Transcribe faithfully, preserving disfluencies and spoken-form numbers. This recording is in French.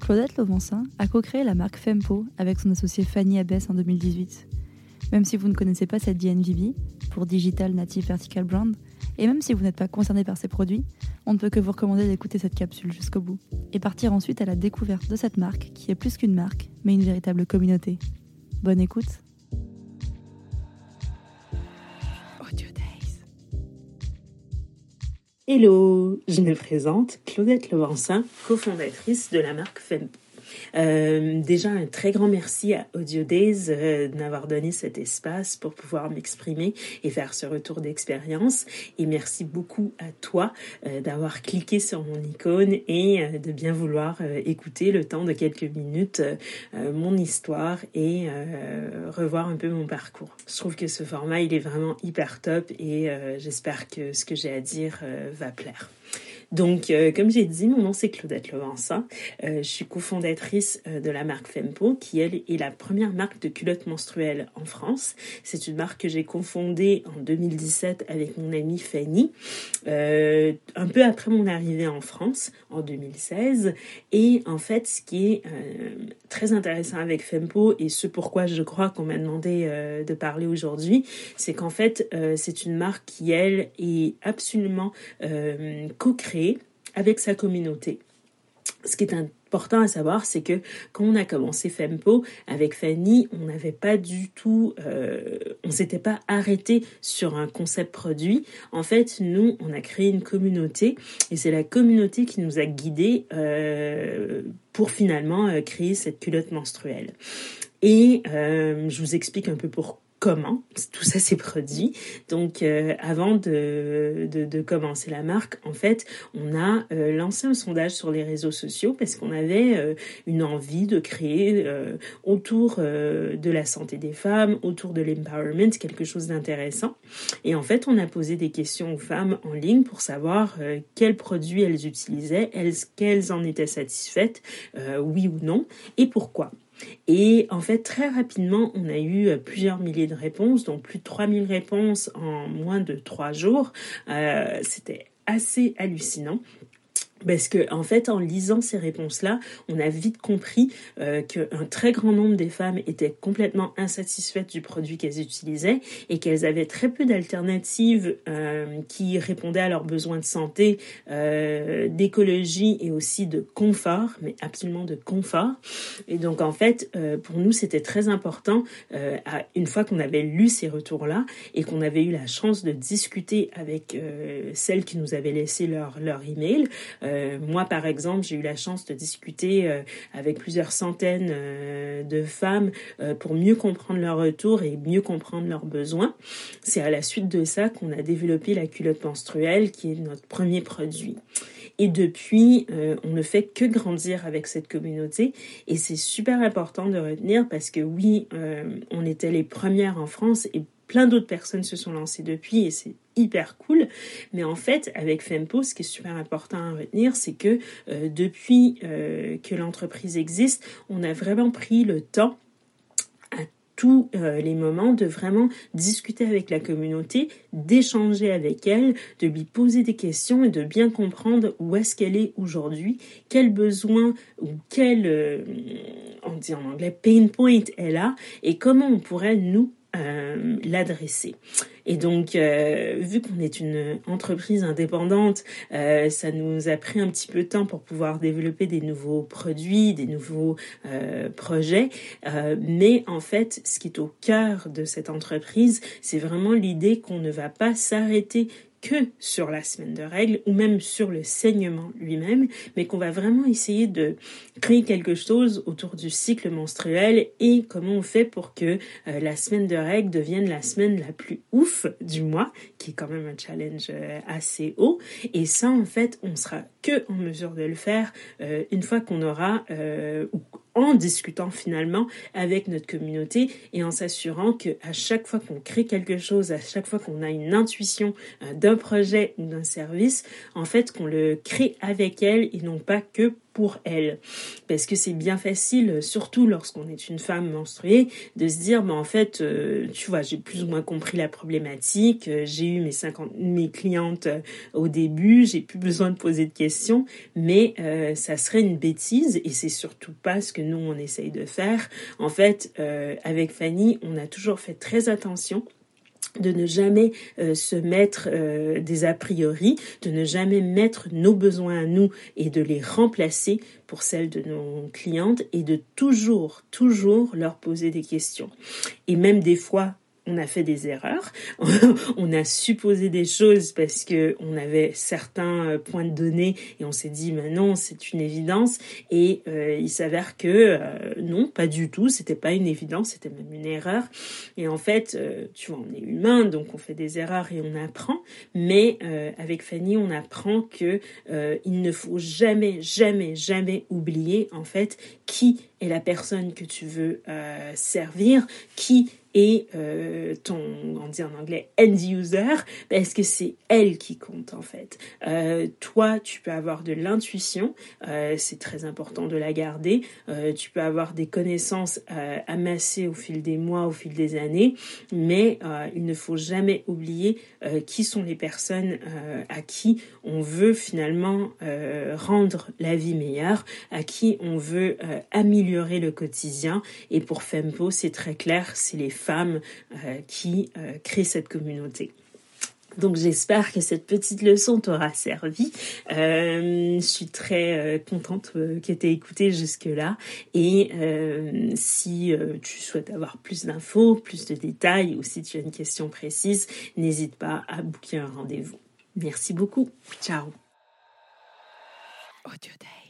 Claudette Louvencin a co-créé la marque Fempo avec son associée Fanny Abesse en deux mille dix-huit. Même si vous ne connaissez pas cette D N V B, pour Digital Native Vertical Brand, et même si vous n'êtes pas concerné par ces produits, on ne peut que vous recommander d'écouter cette capsule jusqu'au bout et partir ensuite à la découverte de cette marque qui est plus qu'une marque, mais une véritable communauté. Bonne écoute. AudioDays. Hello, je me présente, Claudette Louvencin, cofondatrice de la marque Fempo. Euh, déjà un très grand merci à AudioDays euh, de m'avoir donné cet espace pour pouvoir m'exprimer et faire ce retour d'expérience, et merci beaucoup à toi euh, d'avoir cliqué sur mon icône et euh, de bien vouloir euh, écouter le temps de quelques minutes euh, mon histoire et euh, revoir un peu mon parcours. Je trouve que ce format il est vraiment hyper top et euh, j'espère que ce que j'ai à dire euh, va plaire. Donc, euh, comme j'ai dit, mon nom c'est Claudette Louvencin. Euh, je suis cofondatrice euh, de la marque Fempo, qui elle est la première marque de culottes menstruelles en France. C'est une marque que j'ai cofondée en deux mille dix-sept avec mon amie Fanny, euh, un peu après mon arrivée en France en deux mille seize. Et en fait, ce qui est euh, très intéressant avec Fempo et ce pourquoi je crois qu'on m'a demandé euh, de parler aujourd'hui, c'est qu'en fait, euh, c'est une marque qui elle est absolument euh, co-créée avec sa communauté. Ce qui est important à savoir, c'est que quand on a commencé Fempo avec Fanny, on n'avait pas du tout, euh, on s'était pas arrêté sur un concept produit. En fait, nous, on a créé une communauté et c'est la communauté qui nous a guidés euh, pour finalement euh, créer cette culotte menstruelle. Et euh, je vous explique un peu pourquoi. Comment tout ça s'est produit. Donc, euh, avant de, de, de commencer la marque, en fait, on a euh, lancé un sondage sur les réseaux sociaux parce qu'on avait euh, une envie de créer euh, autour euh, de la santé des femmes, autour de l'empowerment, quelque chose d'intéressant. Et en fait, on a posé des questions aux femmes en ligne pour savoir euh, quels produits elles utilisaient, elles, qu'elles en étaient satisfaites, euh, oui ou non, et pourquoi. Et en fait, très rapidement, on a eu plusieurs milliers de réponses, donc plus de trois mille réponses en moins de trois jours. Euh, c'était assez hallucinant. Parce que, en fait, en lisant ces réponses-là, on a vite compris euh, qu'un très grand nombre des femmes étaient complètement insatisfaites du produit qu'elles utilisaient et qu'elles avaient très peu d'alternatives euh, qui répondaient à leurs besoins de santé, euh, d'écologie et aussi de confort, mais absolument de confort. Et donc, en fait, euh, pour nous, c'était très important, euh, à, une fois qu'on avait lu ces retours-là et qu'on avait eu la chance de discuter avec euh, celles qui nous avaient laissé leur, leur email. Euh, Moi, par exemple, j'ai eu la chance de discuter euh, avec plusieurs centaines euh, de femmes euh, pour mieux comprendre leurs retours et mieux comprendre leurs besoins. C'est à la suite de ça qu'on a développé la culotte menstruelle, qui est notre premier produit. Et depuis, euh, on ne fait que grandir avec cette communauté. Et c'est super important de retenir parce que oui, euh, on était les premières en France et plein d'autres personnes se sont lancées depuis et c'est hyper cool. Mais en fait, avec Fempo, ce qui est super important à retenir, c'est que euh, depuis euh, que l'entreprise existe, on a vraiment pris le temps tous les moments, de vraiment discuter avec la communauté, d'échanger avec elle, de lui poser des questions et de bien comprendre où est-ce qu'elle est aujourd'hui, quels besoins ou quel, euh, on dit en anglais, pain point elle a et comment on pourrait nous euh, l'adresser. Et donc, euh, vu qu'on est une entreprise indépendante, euh, ça nous a pris un petit peu de temps pour pouvoir développer des nouveaux produits, des nouveaux euh, projets. Euh, mais en fait, ce qui est au cœur de cette entreprise, c'est vraiment l'idée qu'on ne va pas s'arrêter que sur la semaine de règles ou même sur le saignement lui-même, mais qu'on va vraiment essayer de créer quelque chose autour du cycle menstruel et comment on fait pour que euh, la semaine de règles devienne la semaine la plus ouf du mois, qui est quand même un challenge euh, assez haut. Et ça, en fait, on sera que en mesure de le faire euh, une fois qu'on aura... Euh, en discutant finalement avec notre communauté et en s'assurant qu'à chaque fois qu'on crée quelque chose, à chaque fois qu'on a une intuition d'un projet ou d'un service, en fait qu'on le crée avec elle et non pas que pour elle. Parce que c'est bien facile, surtout lorsqu'on est une femme menstruée, de se dire, bah, en fait, euh, tu vois, j'ai plus ou moins compris la problématique, euh, j'ai eu mes cinquante mes clientes euh, au début, j'ai plus besoin de poser de questions, mais euh, ça serait une bêtise et c'est surtout pas ce que nous, on essaye de faire. En fait, euh, avec Fanny, on a toujours fait très attention de ne jamais euh, se mettre euh, des a priori, de ne jamais mettre nos besoins à nous et de les remplacer pour celles de nos clientes et de toujours, toujours leur poser des questions. Et même des fois, on a fait des erreurs, on a supposé des choses parce que on avait certains points de données et on s'est dit mais non, c'est une évidence et euh, il s'avère que euh, non, pas du tout, c'était pas une évidence, c'était même une erreur. Et en fait, euh, tu vois, on est humain, donc on fait des erreurs et on apprend, mais euh, avec Fanny, on apprend que euh, il ne faut jamais, jamais, jamais oublier en fait qui est la personne que tu veux euh, servir, qui et euh, ton, on dit en anglais, end user, parce que c'est elle qui compte en fait. Euh, toi, tu peux avoir de l'intuition, euh, c'est très important de la garder, euh, tu peux avoir des connaissances euh, amassées au fil des mois, au fil des années, mais euh, il ne faut jamais oublier euh, qui sont les personnes euh, à qui on veut finalement euh, rendre la vie meilleure, à qui on veut euh, améliorer le quotidien. Et pour Fempo, c'est très clair, c'est les femmes euh, qui euh, créent cette communauté. Donc j'espère que cette petite leçon t'aura servi. Euh, je suis très euh, contente euh, que t'aies écouté jusque-là. Et euh, si euh, tu souhaites avoir plus d'infos, plus de détails, ou si tu as une question précise, n'hésite pas à booker un rendez-vous. Merci beaucoup. Ciao. AudioDays.